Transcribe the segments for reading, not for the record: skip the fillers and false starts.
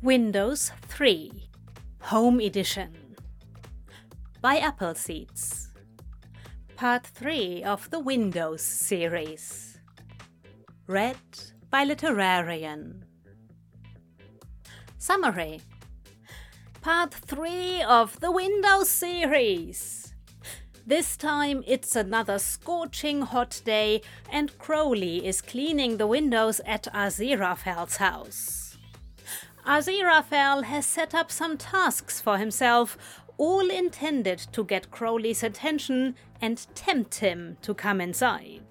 Windows 3 Home Edition by Apple Seeds. Part 3 of the Windows series. Read by Literarian. Summary. Part 3 of the Windows series. This time it's another scorching hot day and Crowley is cleaning the windows at Aziraphale's house. Aziraphale has set up some tasks for himself, all intended to get Crowley's attention and tempt him to come inside.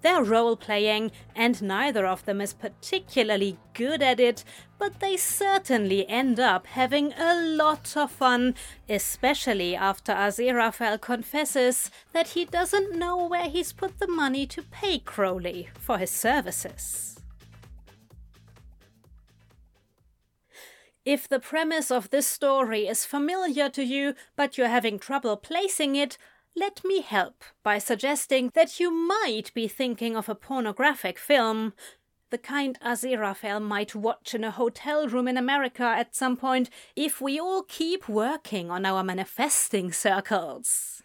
They're role-playing, and neither of them is particularly good at it, but they certainly end up having a lot of fun, especially after Aziraphale confesses that he doesn't know where he's put the money to pay Crowley for his services. If the premise of this story is familiar to you, but you're having trouble placing it, let me help by suggesting that you might be thinking of a pornographic film, the kind Aziraphale might watch in a hotel room in America at some point if we all keep working on our manifesting circles.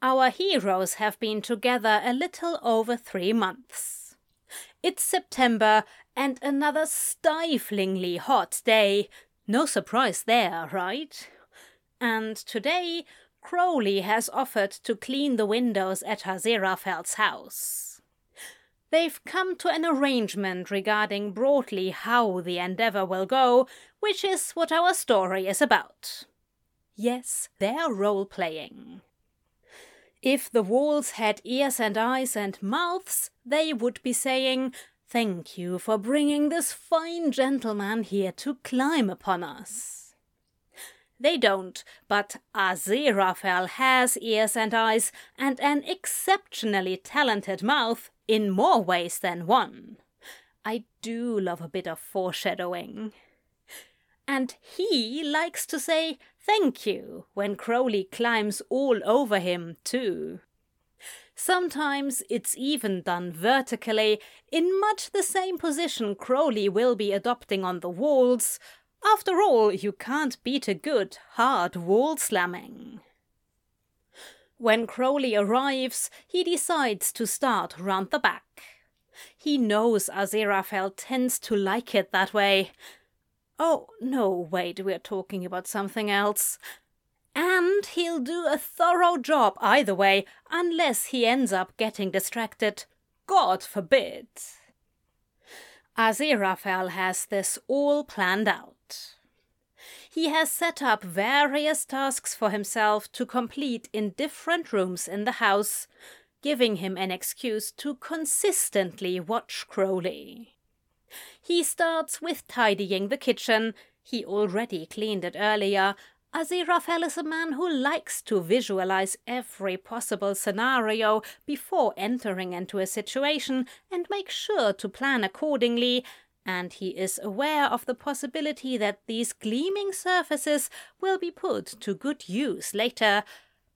Our heroes have been together a little over 3 months. It's September and another stiflingly hot day. No surprise there, right? And today, Crowley has offered to clean the windows at Aziraphale's house. They've come to an arrangement regarding broadly how the endeavor will go, which is what our story is about. Yes, they're role-playing. If the walls had ears and eyes and mouths, they would be saying, "Thank you for bringing this fine gentleman here to climb upon us." They don't, but Aziraphale has ears and eyes and an exceptionally talented mouth in more ways than one. I do love a bit of foreshadowing. And he likes to say thank you when Crowley climbs all over him too. Sometimes it's even done vertically, in much the same position Crowley will be adopting on the walls. After all, you can't beat a good, hard wall slamming. When Crowley arrives, he decides to start round the back. He knows Aziraphale tends to like it that way. Oh, no, wait, we're talking about something else. And he'll do a thorough job either way, unless he ends up getting distracted. God forbid! Aziraphale has this all planned out. He has set up various tasks for himself to complete in different rooms in the house, giving him an excuse to consistently watch Crowley. He starts with tidying the kitchen. He already cleaned it earlier. Aziraphale is a man who likes to visualize every possible scenario before entering into a situation and make sure to plan accordingly, and he is aware of the possibility that these gleaming surfaces will be put to good use later,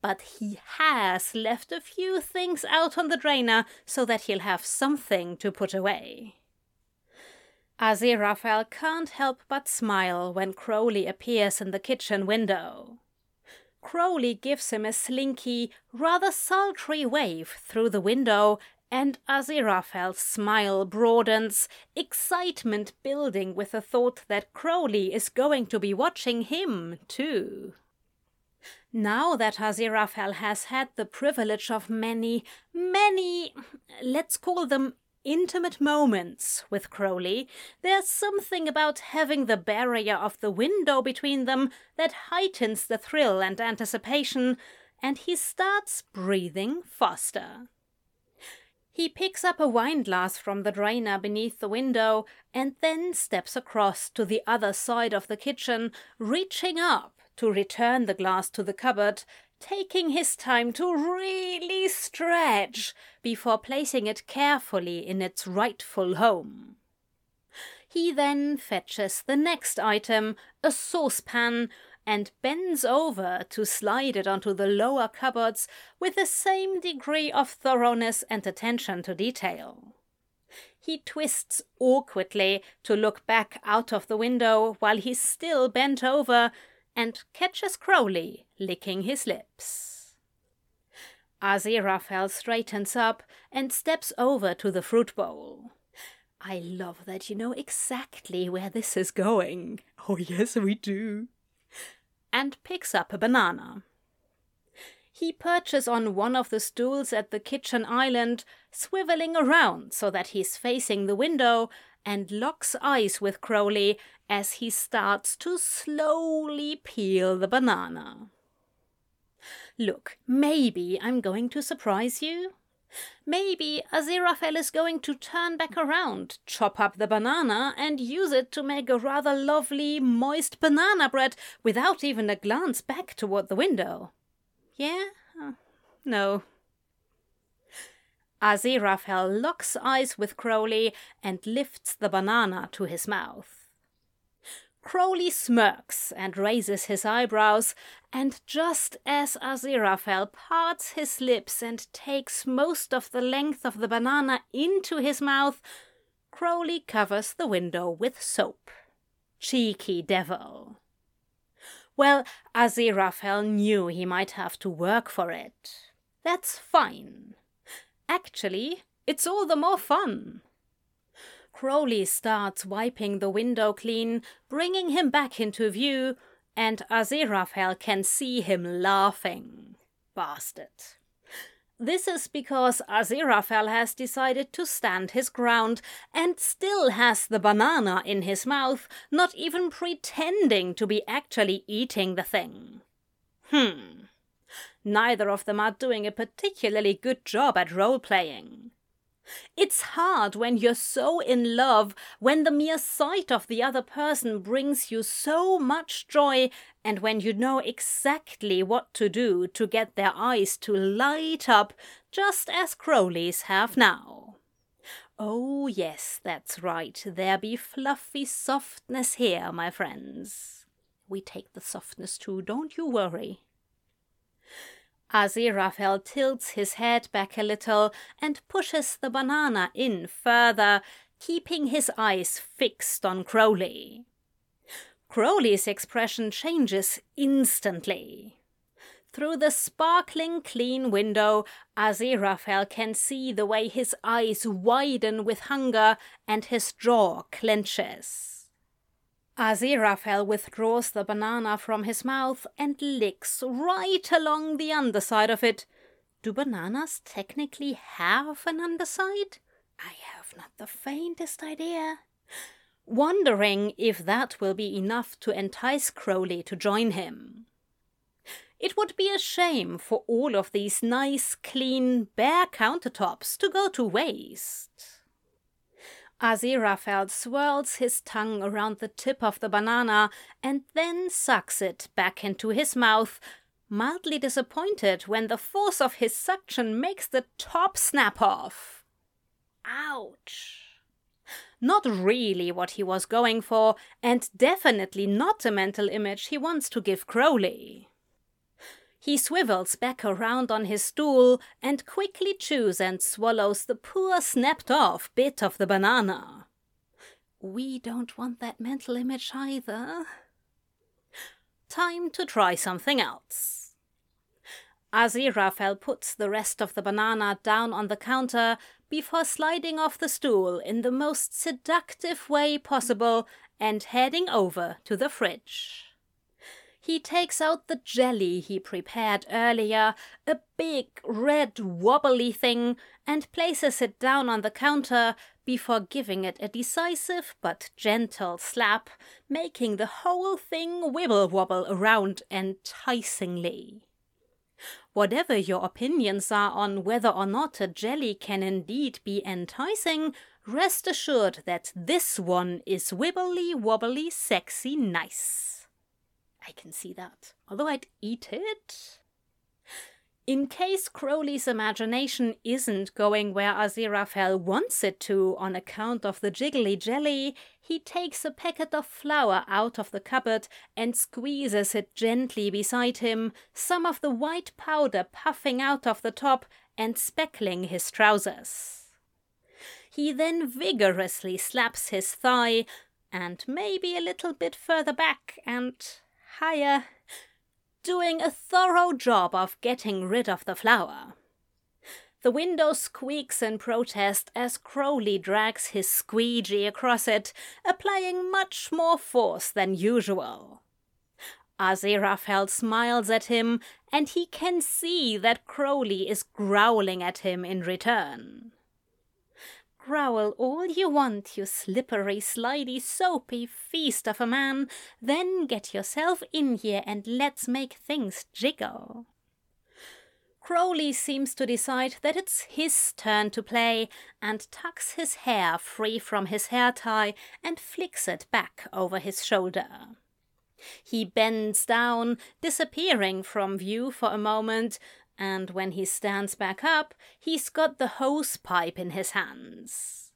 but he has left a few things out on the drainer so that he'll have something to put away. Aziraphale can't help but smile when Crowley appears in the kitchen window. Crowley gives him a slinky, rather sultry wave through the window, and Aziraphale's smile broadens, excitement building with the thought that Crowley is going to be watching him, too. Now that Aziraphale has had the privilege of many, many, let's call them intimate moments with Crowley, there's something about having the barrier of the window between them that heightens the thrill and anticipation, and he starts breathing faster. He picks up a wineglass from the drainer beneath the window and then steps across to the other side of the kitchen, reaching up to return the glass to the cupboard, taking his time to really stretch before placing it carefully in its rightful home. He then fetches the next item, a saucepan, and bends over to slide it onto the lower cupboards with the same degree of thoroughness and attention to detail. He twists awkwardly to look back out of the window while he's still bent over and catches Crowley licking his lips. Aziraphale straightens up and steps over to the fruit bowl. I love that you know exactly where this is going. Oh yes, we do. And picks up a banana. He perches on one of the stools at the kitchen island, swiveling around so that he's facing the window, and locks eyes with Crowley as he starts to slowly peel the banana. Look, maybe I'm going to surprise you. Maybe Aziraphale is going to turn back around, chop up the banana, and use it to make a rather lovely, moist banana bread without even a glance back toward the window. Yeah? No. Aziraphale locks eyes with Crowley and lifts the banana to his mouth. Crowley smirks and raises his eyebrows, and just as Aziraphale parts his lips and takes most of the length of the banana into his mouth, Crowley covers the window with soap. Cheeky devil. Well, Aziraphale knew he might have to work for it. That's fine. Actually, it's all the more fun. Crowley starts wiping the window clean, bringing him back into view, and Aziraphale can see him laughing. Bastard. This is because Aziraphale has decided to stand his ground and still has the banana in his mouth, not even pretending to be actually eating the thing. Neither of them are doing a particularly good job at role-playing. It's hard when you're so in love, when the mere sight of the other person brings you so much joy, and when you know exactly what to do to get their eyes to light up, just as Crowley's have now. Oh yes, that's right, there be fluffy softness here, my friends. We take the softness too, don't you worry. Aziraphale tilts his head back a little and pushes the banana in further, keeping his eyes fixed on Crowley. Crowley's expression changes instantly. Through the sparkling clean window, Aziraphale can see the way his eyes widen with hunger and his jaw clenches. Aziraphale withdraws the banana from his mouth and licks right along the underside of it. Do bananas technically have an underside? I have not the faintest idea. Wondering if that will be enough to entice Crowley to join him. It would be a shame for all of these nice, clean, bare countertops to go to waste. Aziraphale swirls his tongue around the tip of the banana and then sucks it back into his mouth, mildly disappointed when the force of his suction makes the top snap off. Ouch! Not really what he was going for, and definitely not a mental image he wants to give Crowley. He swivels back around on his stool and quickly chews and swallows the poor snapped-off bit of the banana. We don't want that mental image either. Time to try something else. Aziraphale puts the rest of the banana down on the counter before sliding off the stool in the most seductive way possible and heading over to the fridge. He takes out the jelly he prepared earlier, a big, red, wobbly thing, and places it down on the counter before giving it a decisive but gentle slap, making the whole thing wibble-wobble around enticingly. Whatever your opinions are on whether or not a jelly can indeed be enticing, rest assured that this one is wibbly-wobbly sexy nice. I can see that, although I'd eat it. In case Crowley's imagination isn't going where Aziraphale wants it to on account of the jiggly jelly, he takes a packet of flour out of the cupboard and squeezes it gently beside him, some of the white powder puffing out of the top and speckling his trousers. He then vigorously slaps his thigh, and maybe a little bit further back and higher, doing a thorough job of getting rid of the flour. The window squeaks in protest as Crowley drags his squeegee across it, applying much more force than usual. Aziraphale smiles at him, and he can see that Crowley is growling at him in return. Growl all you want, you slippery, slidey, soapy feast of a man, then get yourself in here and let's make things jiggle. Crowley seems to decide that it's his turn to play and tucks his hair free from his hair tie and flicks it back over his shoulder. He bends down, disappearing from view for a moment, and when he stands back up, he's got the hose pipe in his hands.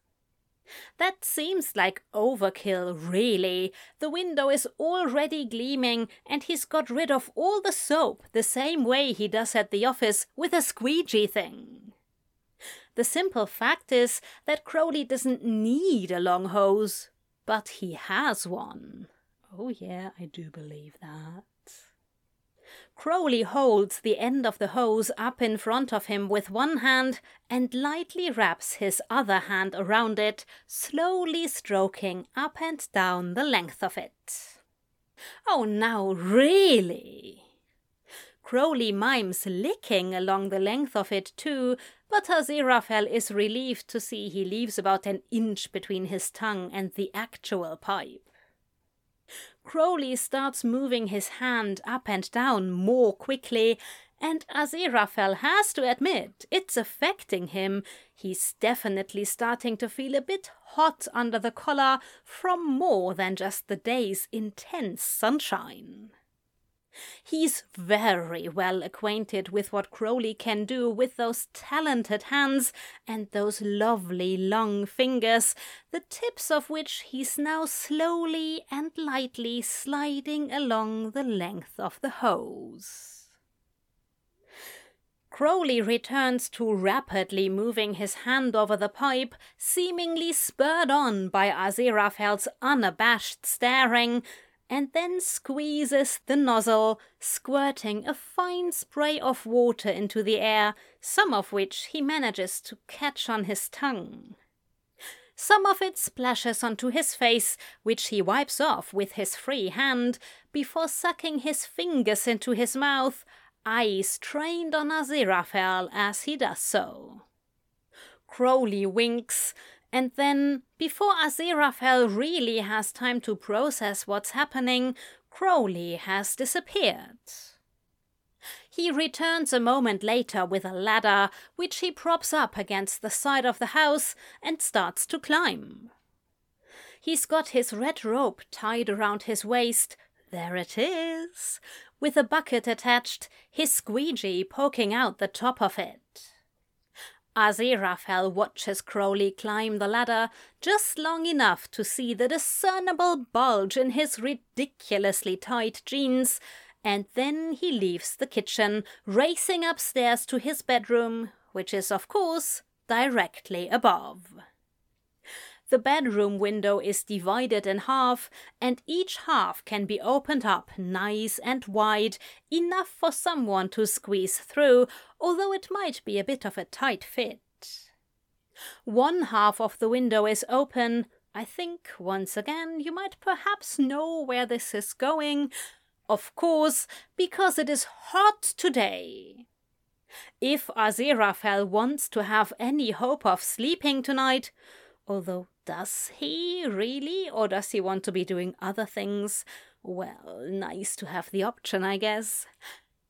That seems like overkill, really. The window is already gleaming, and he's got rid of all the soap the same way he does at the office with a squeegee thing. The simple fact is that Crowley doesn't need a long hose, but he has one. Oh yeah, I do believe that. Crowley holds the end of the hose up in front of him with one hand and lightly wraps his other hand around it, slowly stroking up and down the length of it. Oh, now really? Crowley mimes licking along the length of it too, but Aziraphale is relieved to see he leaves about an inch between his tongue and the actual pipe. Crowley starts moving his hand up and down more quickly, and Aziraphale has to admit it's affecting him. He's definitely starting to feel a bit hot under the collar from more than just the day's intense sunshine. He's very well acquainted with what Crowley can do with those talented hands and those lovely long fingers, the tips of which he's now slowly and lightly sliding along the length of the hose. Crowley returns to rapidly moving his hand over the pipe, seemingly spurred on by Aziraphale's unabashed staring, and then squeezes the nozzle, squirting a fine spray of water into the air, some of which he manages to catch on his tongue. Some of it splashes onto his face, which he wipes off with his free hand, before sucking his fingers into his mouth, eyes trained on Aziraphale as he does so. Crowley winks, and then, before Aziraphale really has time to process what's happening, Crowley has disappeared. He returns a moment later with a ladder, which he props up against the side of the house and starts to climb. He's got his red rope tied around his waist, there it is, with a bucket attached, his squeegee poking out the top of it. Aziraphale watches Crowley climb the ladder just long enough to see the discernible bulge in his ridiculously tight jeans, and then he leaves the kitchen, racing upstairs to his bedroom, which is, of course, directly above. The bedroom window is divided in half, and each half can be opened up nice and wide, enough for someone to squeeze through, although it might be a bit of a tight fit. One half of the window is open. I think, once again, you might perhaps know where this is going. Of course, because it is hot today. If Aziraphale wants to have any hope of sleeping tonight, although, does he really, or does he want to be doing other things? Well, nice to have the option, I guess.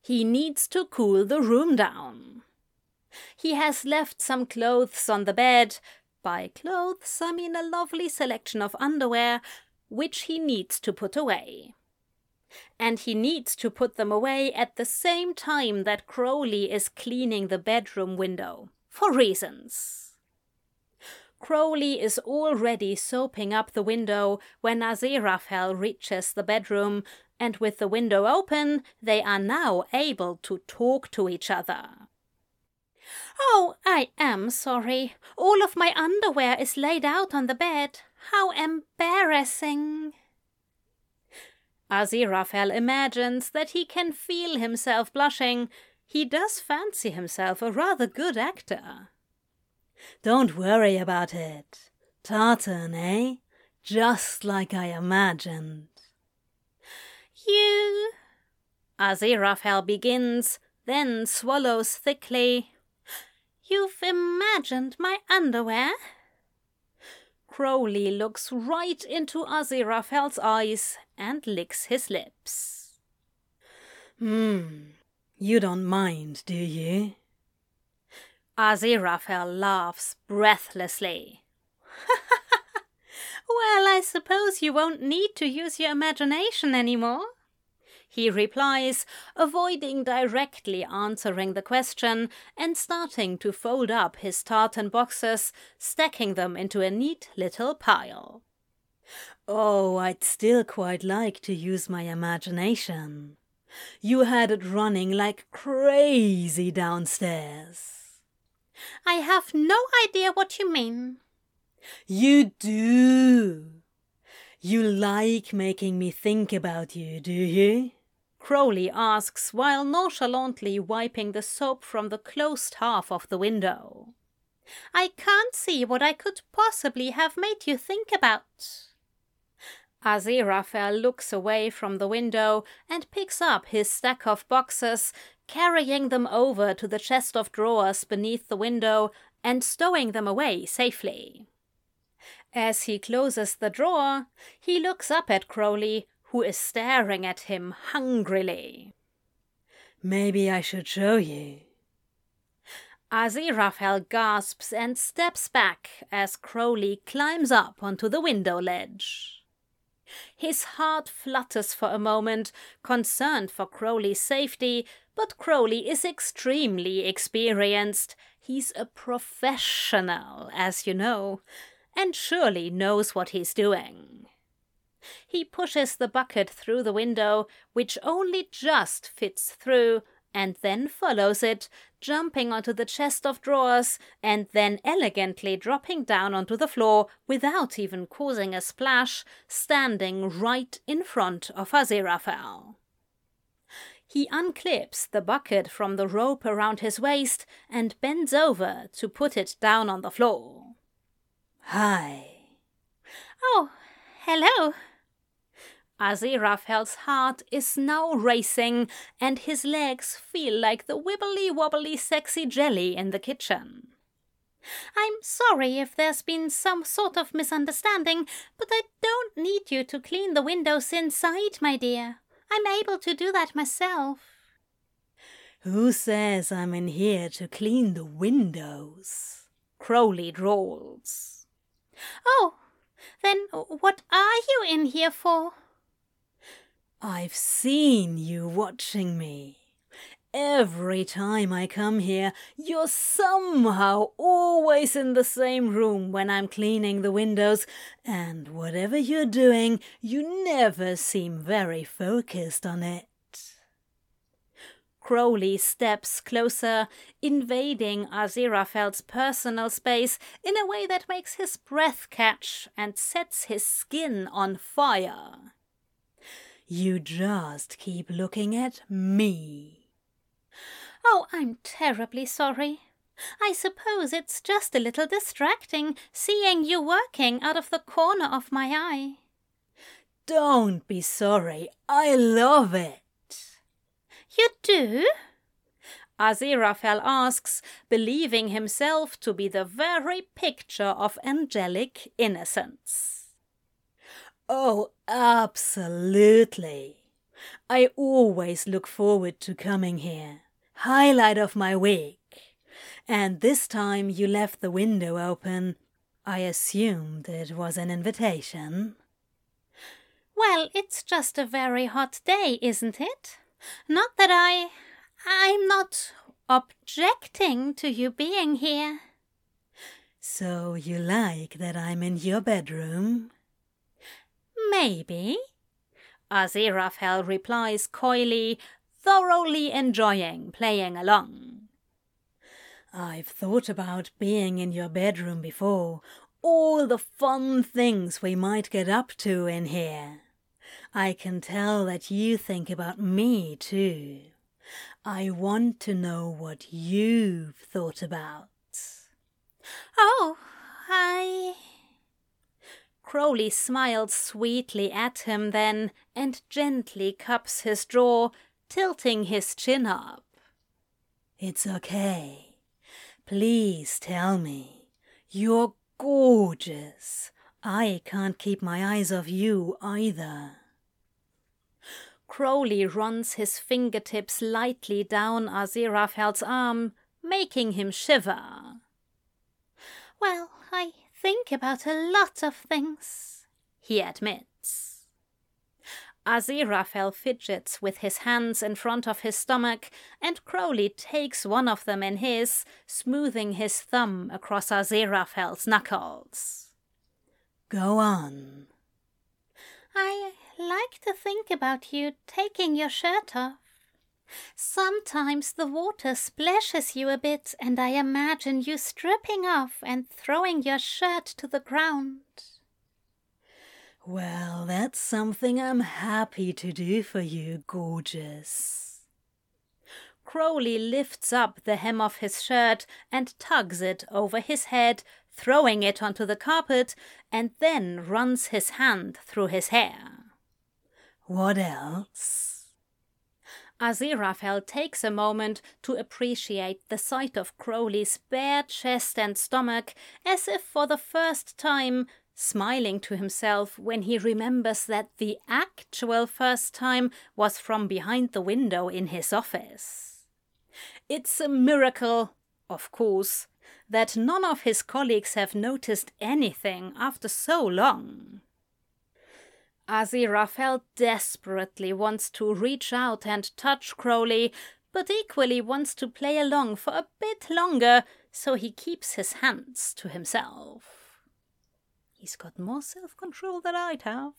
He needs to cool the room down. He has left some clothes on the bed. By clothes, I mean a lovely selection of underwear, which he needs to put away. and he needs to put them away at the same time that Crowley is cleaning the bedroom window, for reasons. Crowley is already soaping up the window when Aziraphale reaches the bedroom, and with the window open, they are now able to talk to each other. "Oh, I am sorry. All of my underwear is laid out on the bed. How embarrassing." Aziraphale imagines that he can feel himself blushing. He does fancy himself a rather good actor. "Don't worry about it. Tartan, eh? Just like I imagined." "You..." Aziraphale begins, then swallows thickly. "You've imagined my underwear?" Crowley looks right into Aziraphale's eyes and licks his lips. You don't mind, do you?" Aziraphale laughs breathlessly. "Well, I suppose you won't need to use your imagination anymore," he replies, avoiding directly answering the question and starting to fold up his tartan boxes, stacking them into a neat little pile. "Oh, I'd still quite like to use my imagination. You had it running like crazy downstairs." "I have no idea what you mean." "You do. You like making me think about you, do you?" Crowley asks while nonchalantly wiping the soap from the closed half of the window. "I can't see what I could possibly have made you think about." Aziraphale looks away from the window and picks up his stack of boxes, carrying them over to the chest of drawers beneath the window and stowing them away safely. As he closes the drawer, he looks up at Crowley, who is staring at him hungrily. "Maybe I should show you." Aziraphale gasps and steps back as Crowley climbs up onto the window ledge. His heart flutters for a moment, concerned for Crowley's safety, but Crowley is extremely experienced. He's a professional, as you know, and surely knows what he's doing. He pushes the bucket through the window, which only just fits through, and then follows it, jumping onto the chest of drawers, and then elegantly dropping down onto the floor without even causing a splash, standing right in front of Aziraphale. He unclips the bucket from the rope around his waist and bends over to put it down on the floor. "Hi." "Oh, hello." Aziraphale's heart is now racing, and his legs feel like the wibbly-wobbly sexy jelly in the kitchen. "I'm sorry if there's been some sort of misunderstanding, but I don't need you to clean the windows inside, my dear. I'm able to do that myself." "Who says I'm in here to clean the windows?" Crowley drawls. "Oh, then what are you in here for?" "I've seen you watching me. Every time I come here, you're somehow always in the same room when I'm cleaning the windows, and whatever you're doing, you never seem very focused on it." Crowley steps closer, invading Aziraphale's personal space in a way that makes his breath catch and sets his skin on fire. "You just keep looking at me." "Oh, I'm terribly sorry. I suppose it's just a little distracting seeing you working out of the corner of my eye." "Don't be sorry. I love it." "You do?" Aziraphale asks, believing himself to be the very picture of angelic innocence. "Oh, absolutely. I always look forward to coming here. Highlight of my week. And this time you left the window open. I assumed it was an invitation." Well, it's just a very hot day, isn't it? Not that I'm not objecting to you being here. So you like that I'm in your bedroom? Maybe, Aziraphale replies coyly, thoroughly enjoying playing along. I've thought about being in your bedroom before, all the fun things we might get up to in here. I can tell that you think about me too. I want to know what you've thought about. Oh, Crowley smiled sweetly at him then, and gently cups his jaw, tilting his chin up. It's okay. Please tell me. You're gorgeous. I can't keep my eyes off you either. Crowley runs his fingertips lightly down Aziraphale's arm, making him shiver. Well, I think about a lot of things, he admits. Aziraphale fidgets with his hands in front of his stomach, and Crowley takes one of them in his, smoothing his thumb across Aziraphale's knuckles. Go on. I like to think about you taking your shirt off. Sometimes the water splashes you a bit, and I imagine you stripping off and throwing your shirt to the ground. Well, that's something I'm happy to do for you, gorgeous. Crowley lifts up the hem of his shirt and tugs it over his head, throwing it onto the carpet, and then runs his hand through his hair. What else? Aziraphale takes a moment to appreciate the sight of Crowley's bare chest and stomach, as if for the first time, smiling to himself when he remembers that the actual first time was from behind the window in his office. It's a miracle, of course, that none of his colleagues have noticed anything after so long. Aziraphale desperately wants to reach out and touch Crowley, but equally wants to play along for a bit longer, so he keeps his hands to himself. He's got more self-control than I'd have.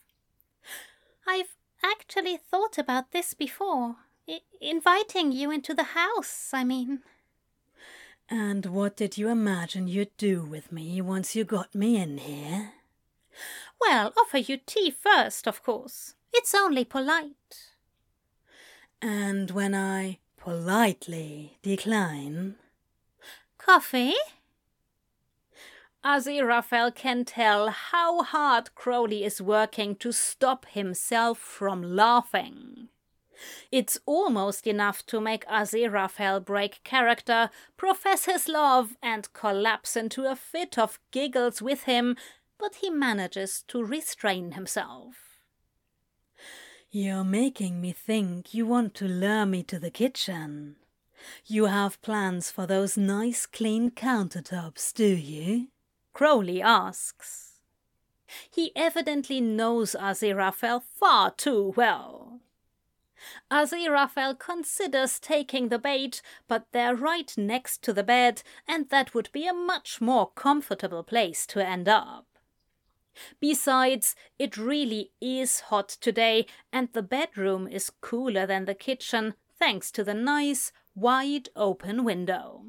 I've actually thought about this before. Inviting you into the house, I mean. And what did you imagine you'd do with me once you got me in here? Well, offer you tea first, of course. It's only polite. And when I politely decline? Coffee? Aziraphale can tell how hard Crowley is working to stop himself from laughing. It's almost enough to make Aziraphale break character, profess his love, and collapse into a fit of giggles with him, but he manages to restrain himself. You're making me think you want to lure me to the kitchen. You have plans for those nice clean countertops, do you? Crowley asks. He evidently knows Aziraphale far too well. Aziraphale considers taking the bait, but they're right next to the bed, and that would be a much more comfortable place to end up. Besides, it really is hot today, and the bedroom is cooler than the kitchen, thanks to the nice, wide-open window.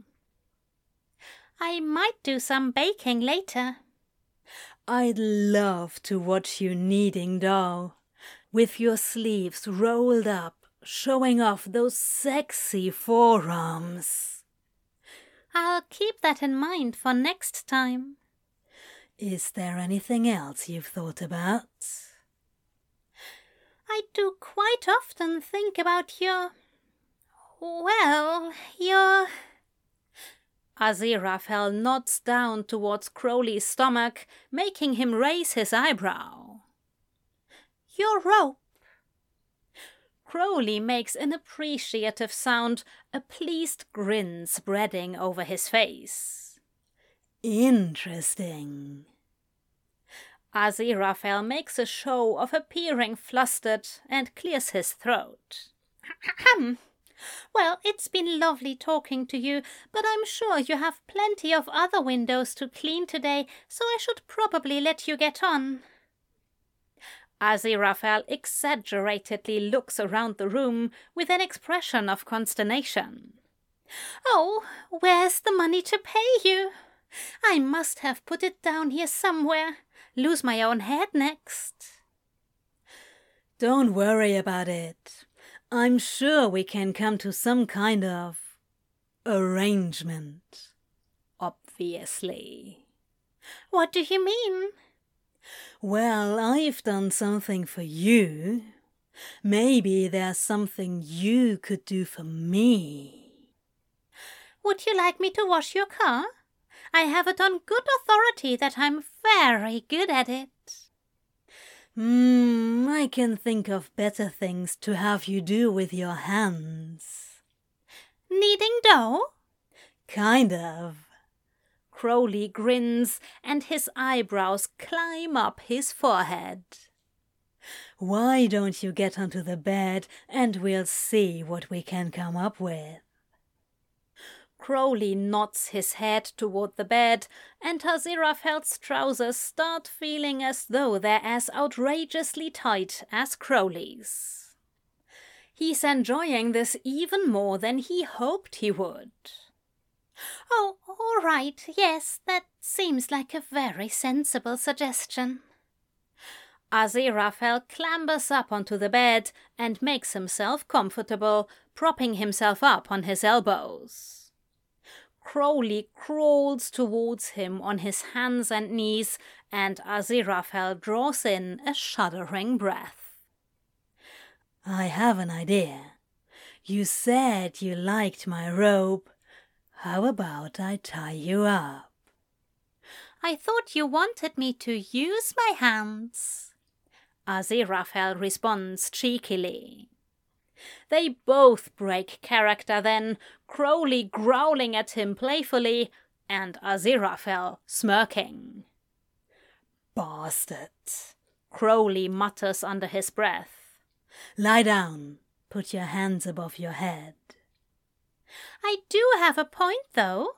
I might do some baking later. I'd love to watch you kneading dough, with your sleeves rolled up, showing off those sexy forearms. I'll keep that in mind for next time. Is there anything else you've thought about? I do quite often think about your... well, your... Aziraphale nods down towards Crowley's stomach, making him raise his eyebrow. Your rope. Crowley makes an appreciative sound, a pleased grin spreading over his face. Interesting. Aziraphale makes a show of appearing flustered and clears his throat. Ahem. Well, it's been lovely talking to you, but I'm sure you have plenty of other windows to clean today, so I should probably let you get on. Aziraphale exaggeratedly looks around the room with an expression of consternation. Oh, where's the money to pay you? I must have put it down here somewhere. Lose my own head next. Don't worry about it. I'm sure we can come to some kind of arrangement. Obviously. What do you mean? Well, I've done something for you. Maybe there's something you could do for me. Would you like me to wash your car? I have it on good authority that I'm very good at it. I can think of better things to have you do with your hands. Kneading dough? Kind of. Crowley grins and his eyebrows climb up his forehead. Why don't you get onto the bed and we'll see what we can come up with? Crowley nods his head toward the bed, and Aziraphale's trousers start feeling as though they're as outrageously tight as Crowley's. He's enjoying this even more than he hoped he would. Oh, all right, yes, that seems like a very sensible suggestion. Aziraphale clambers up onto the bed and makes himself comfortable, propping himself up on his elbows. Crowley crawls towards him on his hands and knees, and Aziraphale draws in a shuddering breath. I have an idea. You said you liked my robe. How about I tie you up? I thought you wanted me to use my hands. Aziraphale responds cheekily. They both break character then, Crowley growling at him playfully, and Aziraphale smirking. Bastard, Crowley mutters under his breath. Lie down, put your hands above your head. I do have a point, though,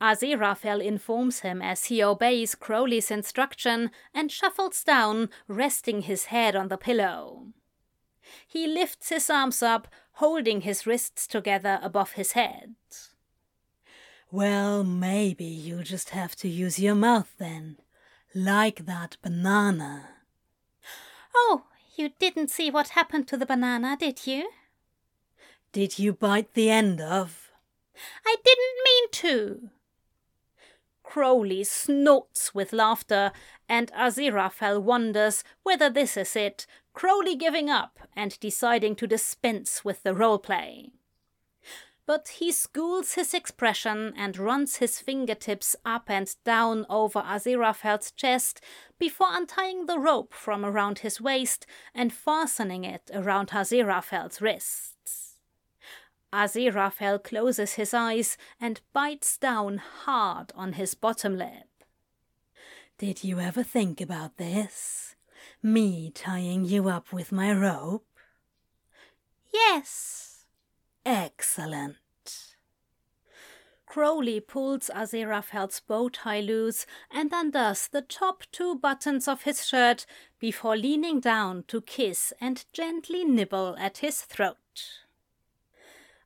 Aziraphale informs him as he obeys Crowley's instruction and shuffles down, resting his head on the pillow. He lifts his arms up, holding his wrists together above his head. Well, maybe you just have to use your mouth then, like that banana. Oh, you didn't see what happened to the banana, did you? Did you bite the end off? I didn't mean to. Crowley snorts with laughter, and Aziraphale wonders whether this is it, Crowley giving up and deciding to dispense with the role-play. But he schools his expression and runs his fingertips up and down over Aziraphale's chest before untying the rope from around his waist and fastening it around Aziraphale's wrists. Aziraphale closes his eyes and bites down hard on his bottom lip. Did you ever think about this? Me tying you up with my rope? Yes. Excellent. Crowley pulls Aziraphale's bow tie loose and undoes the top two buttons of his shirt before leaning down to kiss and gently nibble at his throat.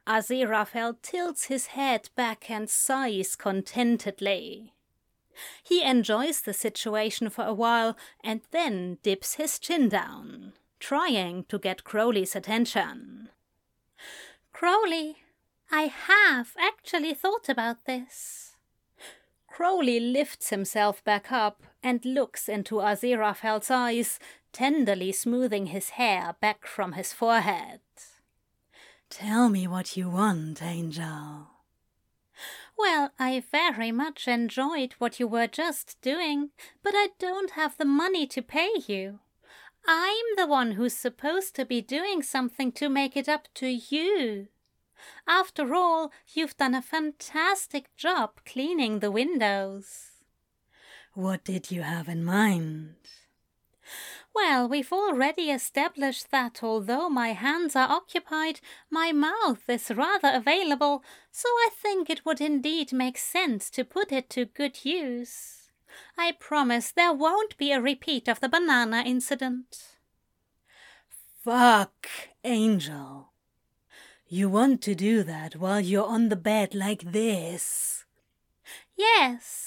Aziraphale tilts his head back and sighs contentedly. He enjoys the situation for a while and then dips his chin down, trying to get Crowley's attention. Crowley, I have actually thought about this. Crowley lifts himself back up and looks into Aziraphale's eyes, tenderly smoothing his hair back from his forehead. Tell me what you want, Angel. Well, I very much enjoyed what you were just doing, but I don't have the money to pay you. I'm the one who's supposed to be doing something to make it up to you. After all, you've done a fantastic job cleaning the windows. What did you have in mind? Well, we've already established that although my hands are occupied, my mouth is rather available, so I think it would indeed make sense to put it to good use. I promise there won't be a repeat of the banana incident. Fuck, Angel. You want to do that while you're on the bed like this? Yes.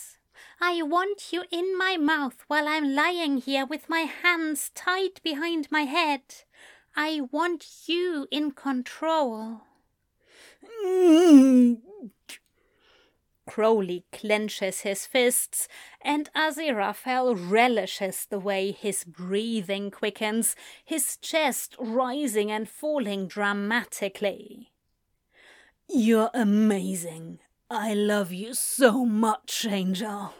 I want you in my mouth while I'm lying here with my hands tied behind my head. I want you in control. Crowley clenches his fists, and Aziraphale relishes the way his breathing quickens, his chest rising and falling dramatically. You're amazing. I love you so much, Angel.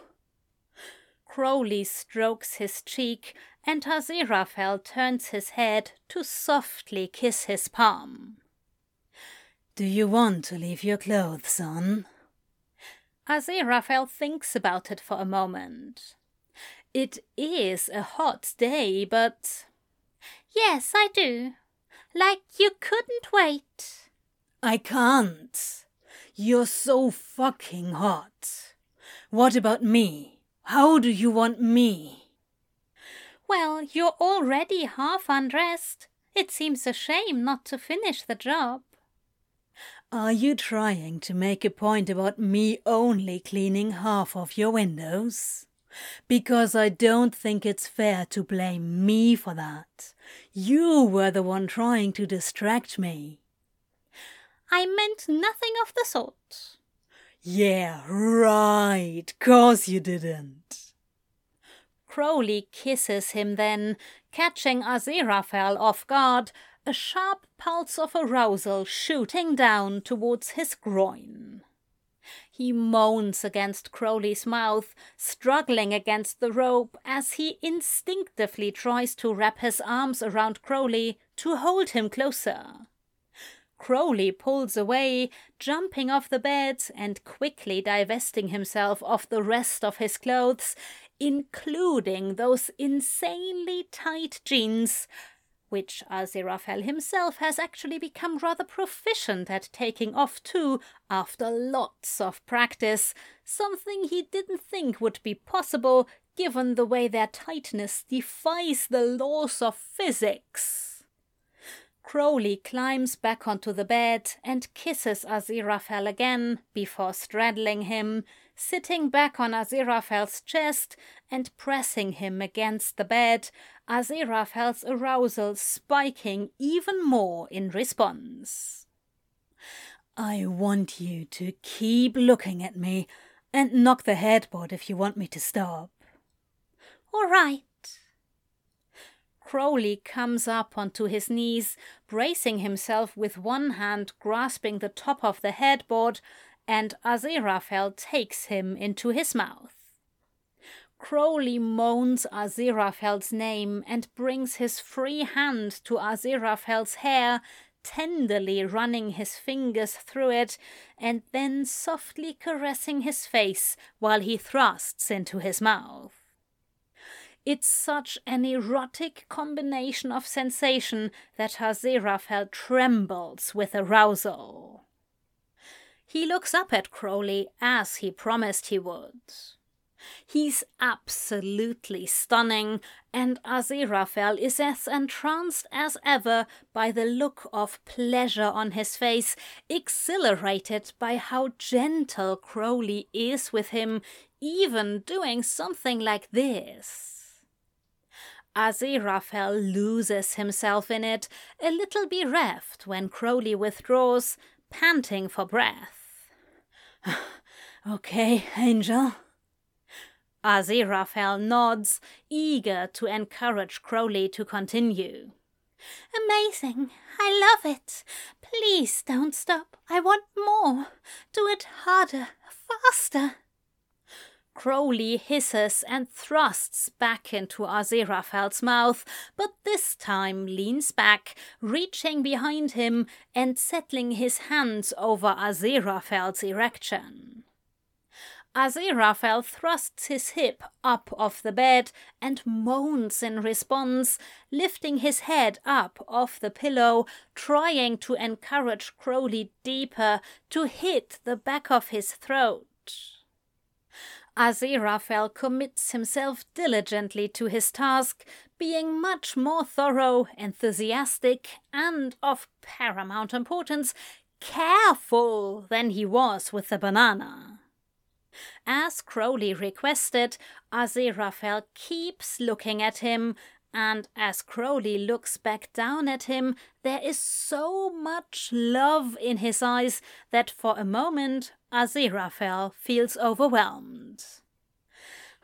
Crowley strokes his cheek, and Aziraphale turns his head to softly kiss his palm. Do you want to leave your clothes on? Aziraphale thinks about it for a moment. It is a hot day, but... Yes, I do. Like you couldn't wait. I can't. You're so fucking hot. What about me? How do you want me? Well, you're already half undressed. It seems a shame not to finish the job. Are you trying to make a point about me only cleaning half of your windows? Because I don't think it's fair to blame me for that. You were the one trying to distract me. I meant nothing of the sort. Yeah, right, 'cause you didn't. Crowley kisses him then, catching Aziraphale off guard, a sharp pulse of arousal shooting down towards his groin. He moans against Crowley's mouth, struggling against the rope as he instinctively tries to wrap his arms around Crowley to hold him closer. Crowley pulls away, jumping off the bed and quickly divesting himself of the rest of his clothes, including those insanely tight jeans, which Aziraphale himself has actually become rather proficient at taking off too after lots of practice, something he didn't think would be possible given the way their tightness defies the laws of physics. Crowley climbs back onto the bed and kisses Aziraphale again before straddling him, sitting back on Aziraphale's chest and pressing him against the bed, Aziraphale's arousal spiking even more in response. I want you to keep looking at me and knock the headboard if you want me to stop. All right. Crowley comes up onto his knees, bracing himself with one hand grasping the top of the headboard, and Aziraphale takes him into his mouth. Crowley moans Aziraphale's name and brings his free hand to Aziraphale's hair, tenderly running his fingers through it, and then softly caressing his face while he thrusts into his mouth. It's such an erotic combination of sensation that Aziraphale trembles with arousal. He looks up at Crowley as he promised he would. He's absolutely stunning, and Aziraphale is as entranced as ever by the look of pleasure on his face, exhilarated by how gentle Crowley is with him, even doing something like this. Aziraphale loses himself in it, a little bereft when Crowley withdraws, panting for breath. Okay, Angel. Aziraphale nods, eager to encourage Crowley to continue. Amazing. I love it. Please don't stop. I want more. Do it harder, faster. Crowley hisses and thrusts back into Aziraphale's mouth, but this time leans back, reaching behind him and settling his hands over Aziraphale's erection. As Aziraphale thrusts his hip up off the bed and moans in response, lifting his head up off the pillow, trying to encourage Crowley deeper to hit the back of his throat. Aziraphale commits himself diligently to his task, being much more thorough, enthusiastic, and of paramount importance, careful than he was with the banana. As Crowley requested, Aziraphale keeps looking at him, and as Crowley looks back down at him, there is so much love in his eyes that for a moment Aziraphale feels overwhelmed.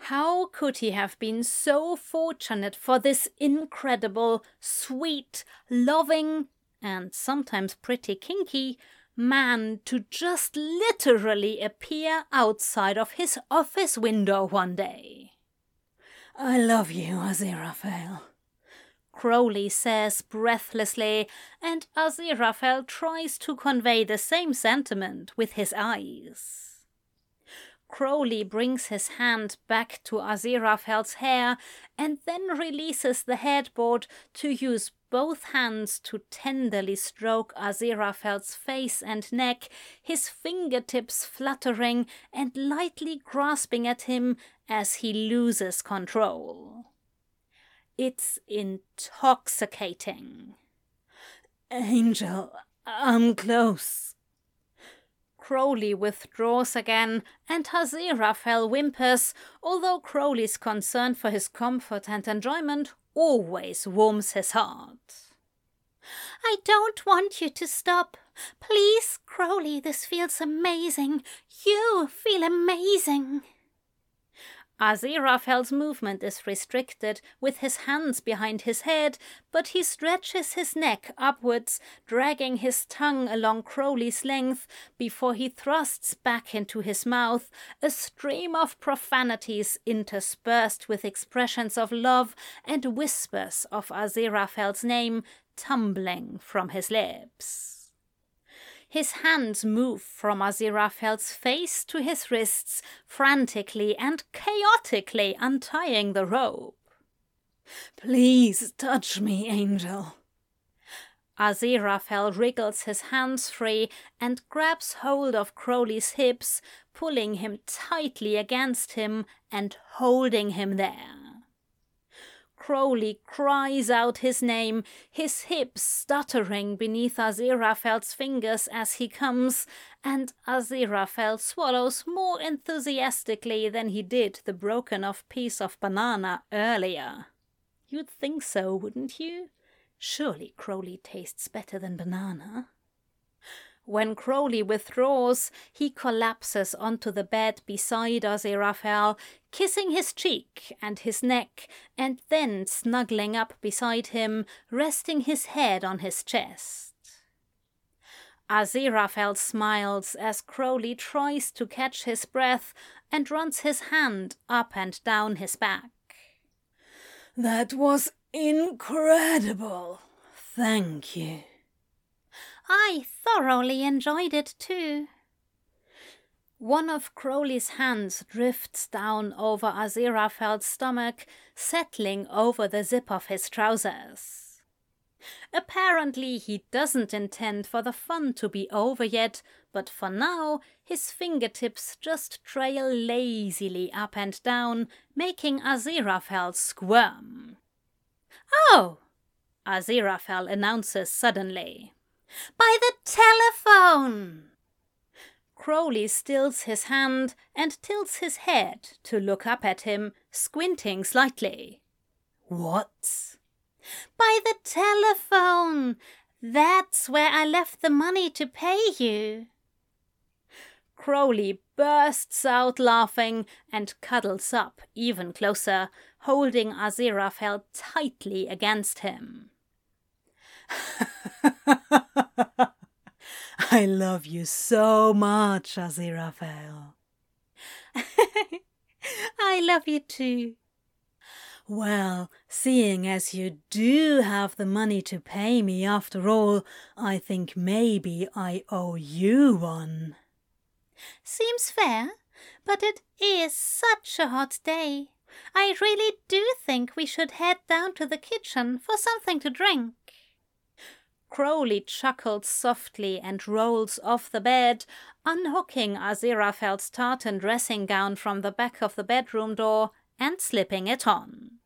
How could he have been so fortunate for this incredible, sweet, loving, and sometimes pretty kinky man to just literally appear outside of his office window one day? "I love you, Aziraphale," Crowley says breathlessly, and Aziraphale tries to convey the same sentiment with his eyes. Crowley brings his hand back to Aziraphale's hair and then releases the headboard to use both hands to tenderly stroke Aziraphale's face and neck, his fingertips fluttering and lightly grasping at him as he loses control. It's intoxicating. "Angel, I'm close." Crowley withdraws again, and Aziraphale whimpers, although Crowley's concern for his comfort and enjoyment always warms his heart. "I don't want you to stop. Please, Crowley, this feels amazing. You feel amazing." Aziraphale's movement is restricted with his hands behind his head, but he stretches his neck upwards, dragging his tongue along Crowley's length before he thrusts back into his mouth a stream of profanities interspersed with expressions of love and whispers of Aziraphale's name tumbling from his lips. His hands move from Aziraphale's face to his wrists, frantically and chaotically untying the rope. "Please touch me, Angel." Aziraphale wriggles his hands free and grabs hold of Crowley's hips, pulling him tightly against him and holding him there. Crowley cries out his name, his hips stuttering beneath Aziraphale's fingers as he comes, and Aziraphale swallows more enthusiastically than he did the broken-off piece of banana earlier. You'd think so, wouldn't you? Surely Crowley tastes better than banana. When Crowley withdraws, he collapses onto the bed beside Aziraphale, kissing his cheek and his neck, and then snuggling up beside him, resting his head on his chest. Aziraphale smiles as Crowley tries to catch his breath and runs his hand up and down his back. "That was incredible. Thank you." "I thoroughly enjoyed it too." One of Crowley's hands drifts down over Aziraphale's stomach, settling over the zip of his trousers. Apparently he doesn't intend for the fun to be over yet, but for now his fingertips just trail lazily up and down, making Aziraphale squirm. "Oh!" Aziraphale announces suddenly. "By the telephone!" Crowley stills his hand and tilts his head to look up at him, squinting slightly. "What?" "By the telephone! That's where I left the money to pay you." Crowley bursts out laughing and cuddles up even closer, holding Aziraphale tightly against him. "I love you so much, Aziraphale." "I love you too." "Well, seeing as you do have the money to pay me after all, I think maybe I owe you one." "Seems fair. but it is such a hot day. I really do think we should head down to the kitchen for something to drink." Crowley chuckled softly and rolled off the bed, unhooking Aziraphale's tartan dressing gown from the back of the bedroom door and slipping it on.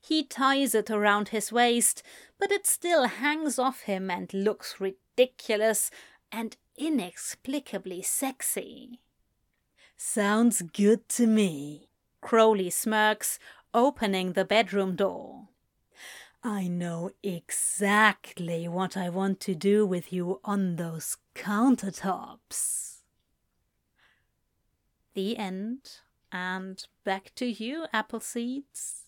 He ties it around his waist, but it still hangs off him and looks ridiculous and inexplicably sexy. "Sounds good to me," Crowley smirks, opening the bedroom door. "I know exactly what I want to do with you on those countertops." The end. And back to you, Appleseeds.